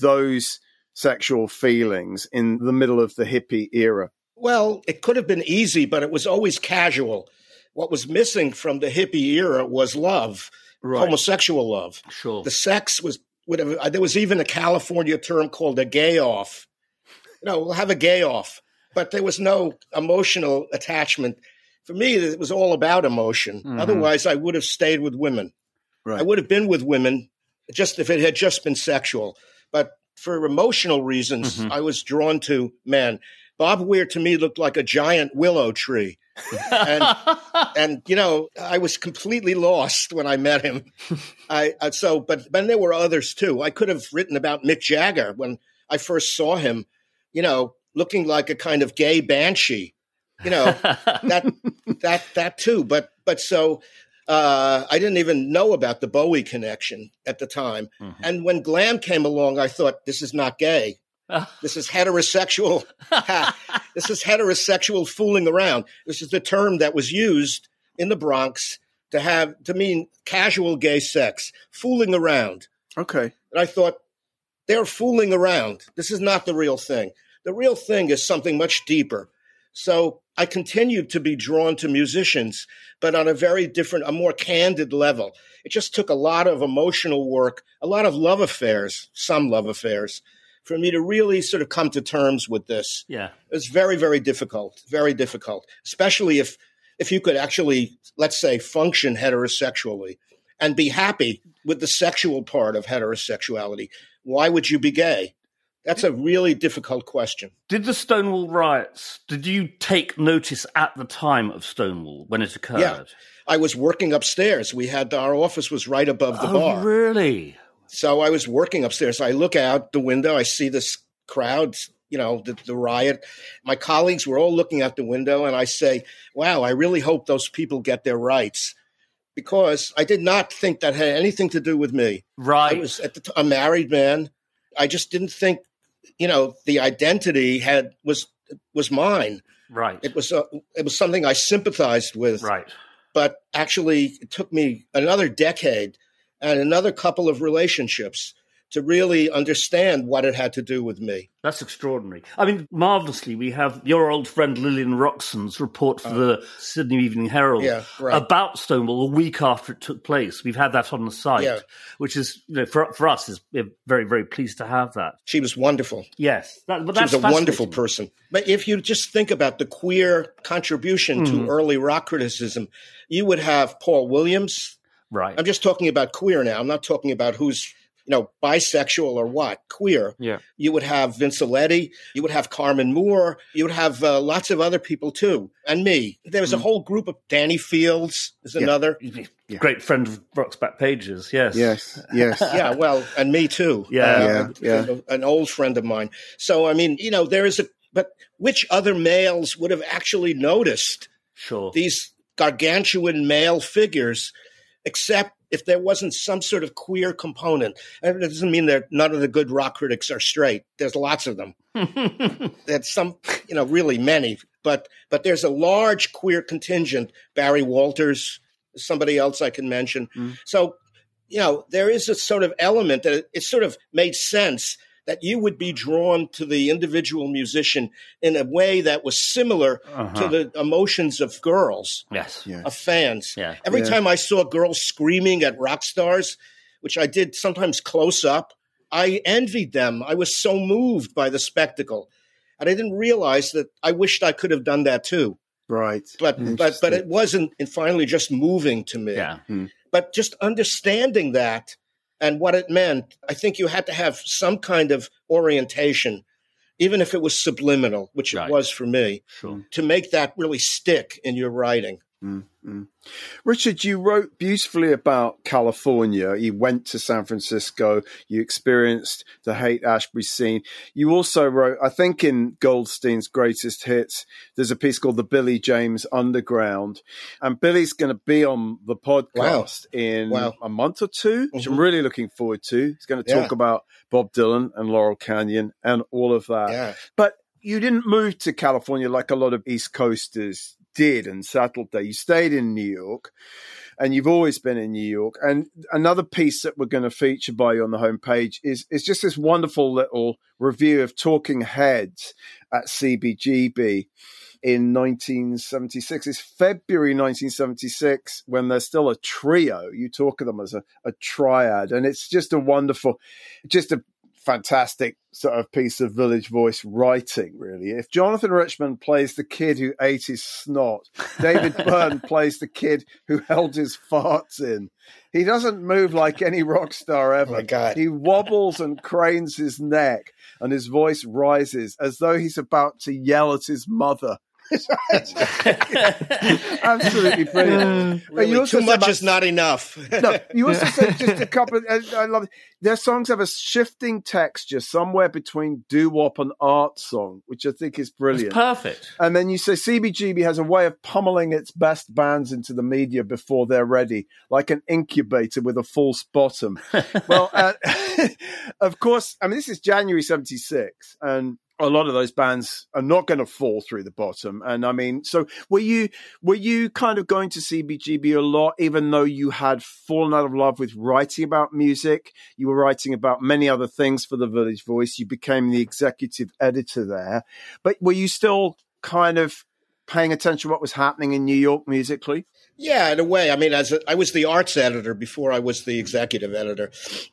those sexual feelings in the middle of the hippie era? Well, it could have been easy, but it was always casual. What was missing from the hippie era was love, homosexual love. Sure, the sex was. There was even a California term called a gay off. You know, we'll have a gay off, but there was no emotional attachment. For me, it was all about emotion. Mm-hmm. Otherwise, I would have stayed with women. Right. I would have been with women just if it had just been sexual. But for emotional reasons, I was drawn to men. Bob Weir, to me, looked like a giant willow tree. And you know, I was completely lost when I met him. But there were others too. I could have written about Mick Jagger when I first saw him, you know, looking like a kind of gay banshee, you know, that too. But so I didn't even know about the Bowie connection at the time. Mm-hmm. And when glam came along, I thought, this is not gay. This is heterosexual. This is heterosexual fooling around. This is the term that was used in the Bronx to mean casual gay sex, fooling around. Okay. And I thought, they're fooling around. This is not the real thing. The real thing is something much deeper. So I continued to be drawn to musicians, but on a very different, a more candid level. It just took a lot of emotional work, a lot of love affairs, some love affairs, for me to really sort of come to terms with this. Yeah. It's very, very difficult, especially if you could actually, let's say, function heterosexually. and be happy with the sexual part of heterosexuality, why would you be gay? That's a really difficult question. Did the Stonewall riots, did you take notice at the time of Stonewall when it occurred? Yeah, I was working upstairs. We had, our office was right above the bar. Oh, really? So I was working upstairs. I look out the window. I see this crowd, you know, the riot. My colleagues were all looking out the window, and I say, wow, I really hope those people get their rights. Because I did not think that had anything to do with me. Right. I was a married man. I just didn't think, you know, the identity was mine. Right. It was something I sympathized with. Right. But actually, it took me another decade and another couple of relationships to really understand what it had to do with me. That's extraordinary. I mean, marvelously, we have your old friend Lillian Roxon's report for the Sydney Evening Herald about Stonewall a week after it took place. We've had that on the site, which is, you know, for us, is we're very, very pleased to have that. She was wonderful. Yes. She was a wonderful person. But if you just think about the queer contribution to early rock criticism, you would have Paul Williams. Right. I'm just talking about queer now. I'm not talking about who's, you know, bisexual or what, queer. Yeah. You would have Vince Aletti. You would have Carmen Moore. You would have lots of other people, too, and me. There was a whole group of Danny Fields is another. Yeah. Great friend of Rock's Back Pages, yes. Yes, yes. Yeah, well, and me, too. An old friend of mine. So, I mean, you know, there is but which other males would have actually noticed these gargantuan male figures, except if there wasn't some sort of queer component? And it doesn't mean that none of the good rock critics are straight. There's lots of them. There's some, you know, really many. But there's a large queer contingent. Barry Walters, somebody else I can mention. So, you know, there is a sort of element that it sort of made sense that you would be drawn to the individual musician in a way that was similar to the emotions of girls, of fans. Yeah. Every time I saw girls screaming at rock stars, which I did sometimes close up, I envied them. I was so moved by the spectacle. And I didn't realize that I wished I could have done that too. Right. But it wasn't finally just moving to me. Yeah. But just understanding that, and what it meant, I think you had to have some kind of orientation, even if it was subliminal, which it was for me, to make that really stick in your writing. Mm-hmm. Richard, you wrote beautifully about California. You went to San Francisco. You experienced the Haight-Ashbury scene. You also wrote, I think in Goldstein's Greatest Hits, there's a piece called The Billy James Underground. And Billy's going to be on the podcast in a month or two, which I'm really looking forward to. He's going to talk about Bob Dylan and Laurel Canyon and all of that. Yeah. But you didn't move to California like a lot of East Coasters did and settled there. You stayed in New York, and you've always been in New York. And another piece that we're going to feature by you on the homepage is just this wonderful little review of Talking Heads at CBGB in 1976. It's February 1976, when they're still a trio. You talk of them as a triad, and it's just a wonderful, just a fantastic sort of piece of Village Voice writing, really. If Jonathan Richman plays the kid who ate his snot, David Byrne plays the kid who held his farts in. He doesn't move like any rock star ever. Oh my God. He wobbles and cranes his neck, and his voice rises as though he's about to yell at his mother. Absolutely brilliant. Really, too much is not enough. No, you also said just a couple of, I love it. Their songs have a shifting texture somewhere between doo-wop and art song, which I think is brilliant. It's perfect. And then you say CBGB has a way of pummeling its best bands into the media before they're ready, like an incubator with a false bottom. Well, of course, I mean, this is January 76, and a lot of those bands are not going to fall through the bottom. And I mean, so were you kind of going to CBGB a lot, even though you had fallen out of love with writing about music? You were writing about many other things for the Village Voice. You became the executive editor there. But were you still kind of paying attention to what was happening in New York musically? Yeah, in a way. I mean, I was the arts editor before I was the executive editor.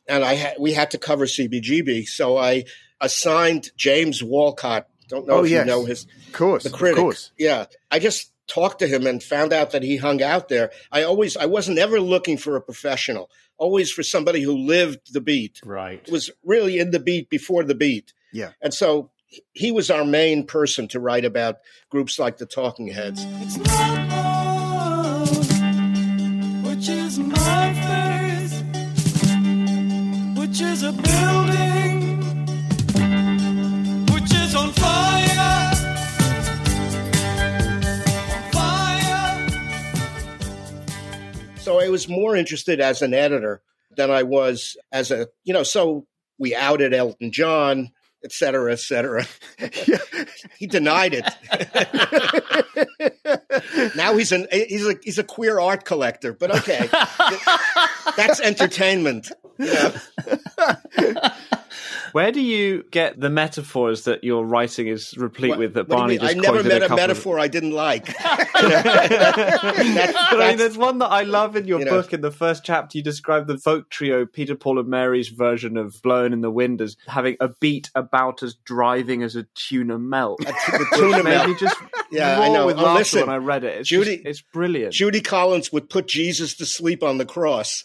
And we had to cover CBGB. So I assigned James Walcott. Don't know if you know his, the critic. Of course. Yeah. I just talked to him and found out that he hung out there. I wasn't ever looking for a professional, always for somebody who lived the beat. Right. Was really in the beat before the beat. Yeah. And so he was our main person to write about groups like the Talking Heads. It's not love, which is my face, which is a building, which is on fire. So I was more interested as an editor than I was as a, so we outed Elton John, et cetera, et cetera. Yeah. He denied it. Now he's a queer art collector, but okay. That's entertainment. Yeah. Where do you get the metaphors that your writing is replete with that Barney just coined? I never met a metaphor I didn't like. There's one that I love in your book. In the first chapter, you describe the folk trio Peter, Paul and Mary's version of Blowin' in the Wind as having a beat about as driving as a tuna melt. The tuna melt. Made me just roar with laughter when I read it. It's brilliant. Judy Collins would put Jesus to sleep on the cross.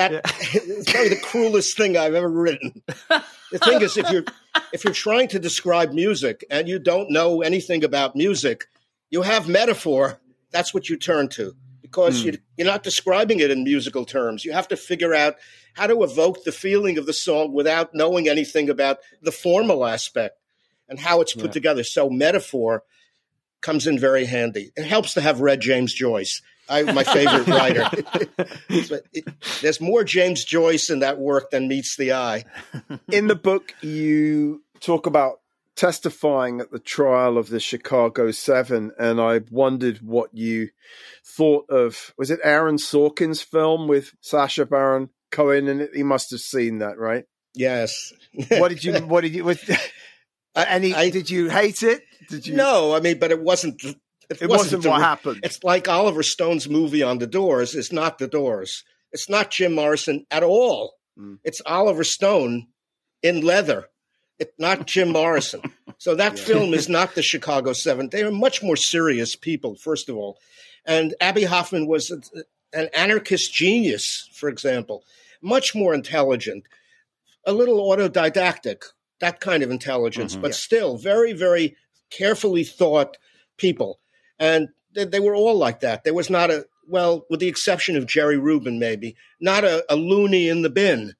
It's probably the cruelest thing I've ever written. The thing is, if you're trying to describe music and you don't know anything about music, you have metaphor. That's what you turn to because you're not describing it in musical terms. You have to figure out how to evoke the feeling of the song without knowing anything about the formal aspect and how it's put together. So metaphor comes in very handy. It helps to have read James Joyce. My favorite writer. There's more James Joyce in that work than meets the eye. In the book, you talk about testifying at the trial of the Chicago Seven, and I wondered what you thought of, was it Aaron Sorkin's film with Sacha Baron Cohen in it? You must have seen that, right? Yes. Did you hate it? No, I mean, but it wasn't... It wasn't what happened. It's like Oliver Stone's movie on The Doors. It's not The Doors. It's not Jim Morrison at all. Mm. It's Oliver Stone in leather. It's not Jim Morrison. So that film is not the Chicago Seven. They are much more serious people, first of all. And Abby Hoffman was an anarchist genius, for example, much more intelligent, a little autodidactic, that kind of intelligence, but still very, very carefully thought people. And they were all like that. There was not with the exception of Jerry Rubin, maybe, not a loony in the bin,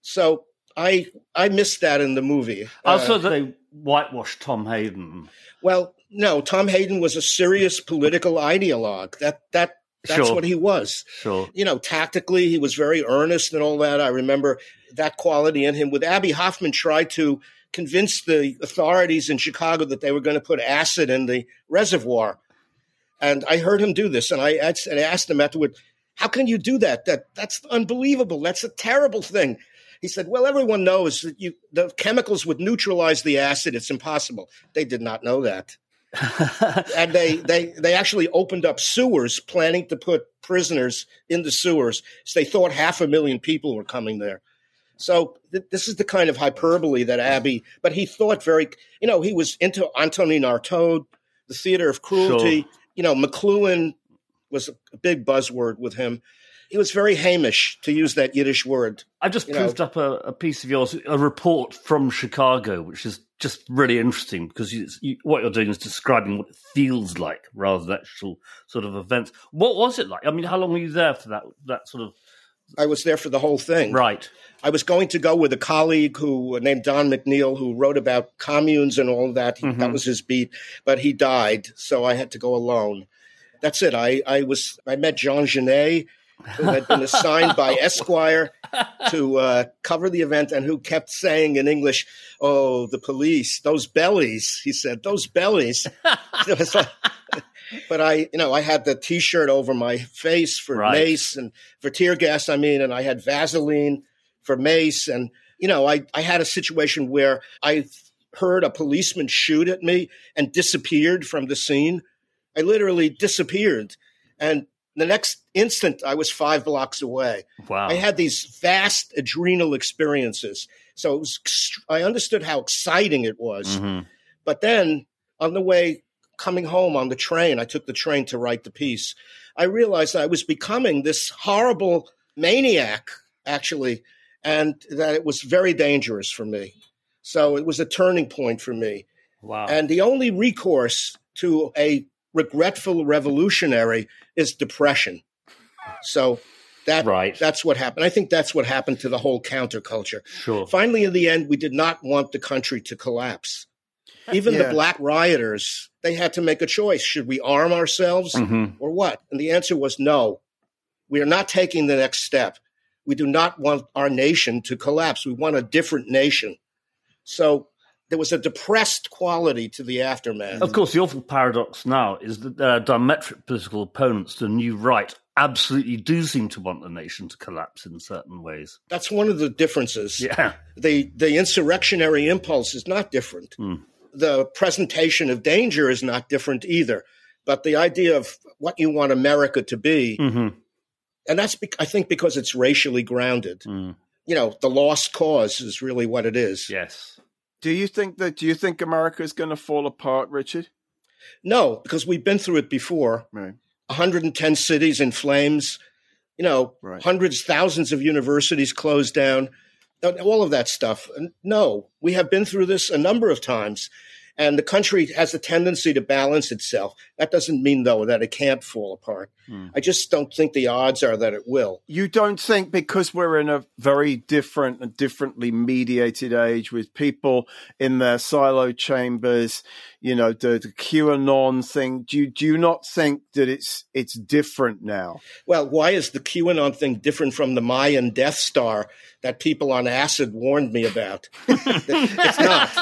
So I missed that in the movie. Also, they whitewashed Tom Hayden. Well, no, Tom Hayden was a serious political ideologue. That's what he was. Sure. Tactically, he was very earnest and all that. I remember that quality in him. With Abby Hoffman, tried to convinced the authorities in Chicago that they were going to put acid in the reservoir. And I heard him do this, and I asked him afterward, how can you do that? That's unbelievable. That's a terrible thing. He said, well, everyone knows that the chemicals would neutralize the acid. It's impossible. They did not know that. And they actually opened up sewers, planning to put prisoners in the sewers. So they thought 500,000 people were coming there. So this is the kind of hyperbole that Abby, but he thought very, he was into Antonin Artaud, the theater of cruelty, McLuhan was a big buzzword with him. He was very Hamish, to use that Yiddish word. I just proved up a piece of yours, a report from Chicago, which is just really interesting because what you're doing is describing what it feels like rather than actual sort of events. What was it like? I mean, how long were you there for that sort of... I was there for the whole thing. Right. I was going to go with a colleague named Don McNeil, who wrote about communes and all that. That was his beat, but he died, so I had to go alone. That's it. I met Jean Genet, who had been assigned by Esquire to cover the event and who kept saying in English, oh, the police, those bellies, he said, those bellies. It was like... But I had the T-shirt over my face for mace and for tear gas, and I had Vaseline for mace. And, I had a situation where I heard a policeman shoot at me and disappeared from the scene. I literally disappeared. And the next instant, I was 5 blocks away. Wow. I had these vast adrenal experiences. So it was I understood how exciting it was. Mm-hmm. But then on the way coming home on the train, I took the train to write the piece, I realized that I was becoming this horrible maniac, actually, and that it was very dangerous for me. So it was a turning point for me. Wow. And the only recourse to a regretful revolutionary is depression. So that's what happened. I think that's what happened to the whole counterculture. Sure. Finally, in the end, we did not want the country to collapse. Even the black rioters, they had to make a choice. Should we arm ourselves or what? And the answer was no. We are not taking the next step. We do not want our nation to collapse. We want a different nation. So there was a depressed quality to the aftermath. Of course, the awful paradox now is that there are diametric political opponents to the new right absolutely do seem to want the nation to collapse in certain ways. That's one of the differences. Yeah. The insurrectionary impulse is not different. Mm. The presentation of danger is not different either, but the idea of what you want America to be, and that's, I think, because it's racially grounded. Mm. You know, the lost cause is really what it is. Yes. Do you think America is going to fall apart, Richard? No, because we've been through it before. Right. 110 cities in flames, you know, hundreds, thousands of universities closed down. All of that stuff. No, we have been through this a number of times, and the country has a tendency to balance itself. That doesn't mean, though, that it can't fall apart. Mm. I just don't think the odds are that it will. You don't think, because we're in a very different and differently mediated age with people in their silo chambers, you know, the QAnon thing, do you not think that it's different now? Well, why is the QAnon thing different from the Mayan Death Star that people on acid warned me about? It's not.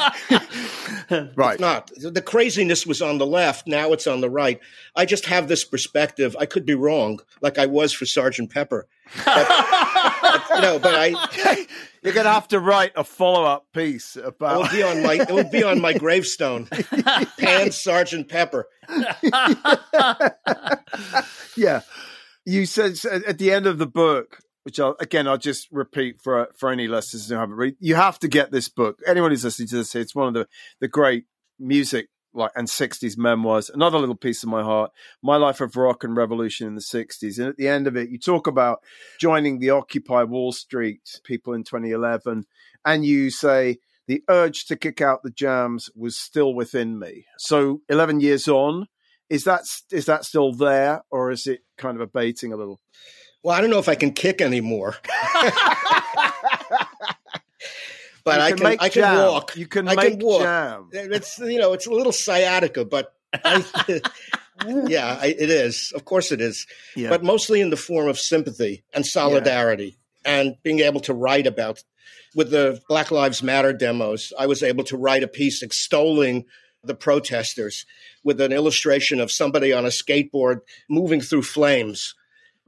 Right. It's not. The craziness was on the left. Now it's on the right. I just have this perspective. I could be wrong, like I was for Sergeant Pepper. You're going to have to write a follow-up piece about. It would be on my gravestone. Pan Sergeant Pepper. Yeah. You said at the end of the book, which I'll just repeat for any listeners who haven't read. You have to get this book. Anyone who's listening to this, it's one of the great music and 60s memoirs. Another little piece of my heart, My Life of Rock and Revolution in the 60s. And at the end of it, you talk about joining the Occupy Wall Street people in 2011. And you say, the urge to kick out the jams was still within me. So 11 years on, is that still there, or is it kind of abating a little? Well, I don't know if I can kick anymore, but I can walk. You can walk. Jam. It's a little sciatica, but it is. Of course it is. Yeah. But mostly in the form of sympathy and solidarity and being able to write about. With the Black Lives Matter demos, I was able to write a piece extolling the protesters with an illustration of somebody on a skateboard moving through flames.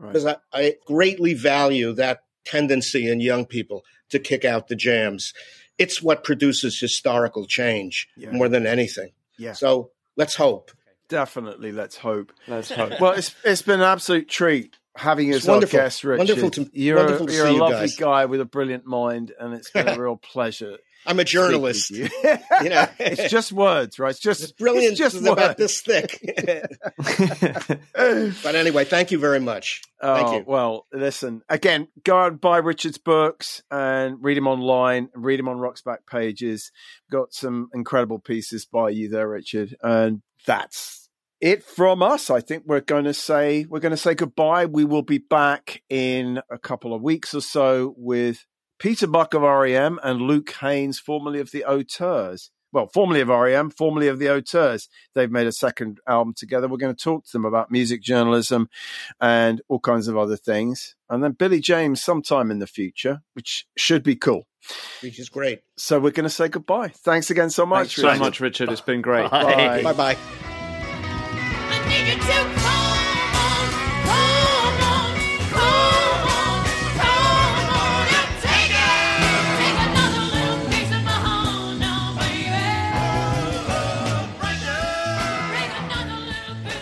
Because I greatly value that tendency in young people to kick out the jams. It's what produces historical change more than anything. Yeah. So let's hope. Definitely, let's hope. Let's hope. Well, it's been an absolute treat having you as our guest, Richard. You're a lovely guy with a brilliant mind, and it's been a real pleasure. I'm a journalist. You know, it's just words, right? It's just brilliant. It's just about this thick. But anyway, thank you very much. Thank you. Well, listen, again, go out and buy Richard's books and read him online. Read him on Rock's Back Pages. Got some incredible pieces by you there, Richard. And that's it from us. I think we're going to say goodbye. We will be back in a couple of weeks or so with Peter Buck of R.E.M. and Luke Haynes, formerly of the Auteurs. Well, formerly of R.E.M., formerly of the Auteurs. They've made a second album together. We're going to talk to them about music journalism and all kinds of other things. And then Billy James sometime in the future, which should be cool. Which is great. So we're going to say goodbye. Thanks again so much. Thanks so much, Richard. It's been great. Bye. Bye-bye. I need you to call.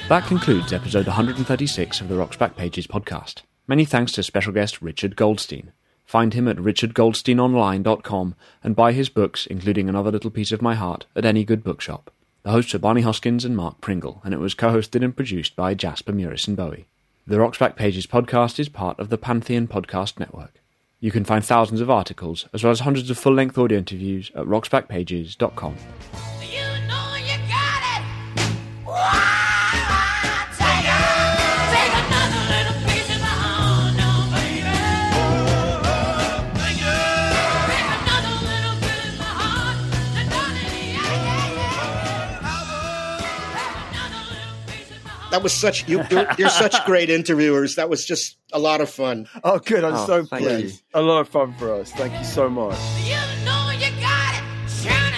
That concludes episode 136 of the Rock's Back Pages podcast. Many thanks to special guest Richard Goldstein. Find him at richardgoldsteinonline.com and buy his books, including Another Little Piece of My Heart, at any good bookshop. The hosts were Barney Hoskins and Mark Pringle, and it was co-hosted and produced by Jasper Murison-Bowie. The Rocks Back Pages podcast is part of the Pantheon podcast network. You can find thousands of articles, as well as hundreds of full-length audio interviews at rocksbackpages.com. That was such, you're such great interviewers. That was just a lot of fun. Oh, good. I'm so pleased. A lot of fun for us. Thank you so much. You know you got it.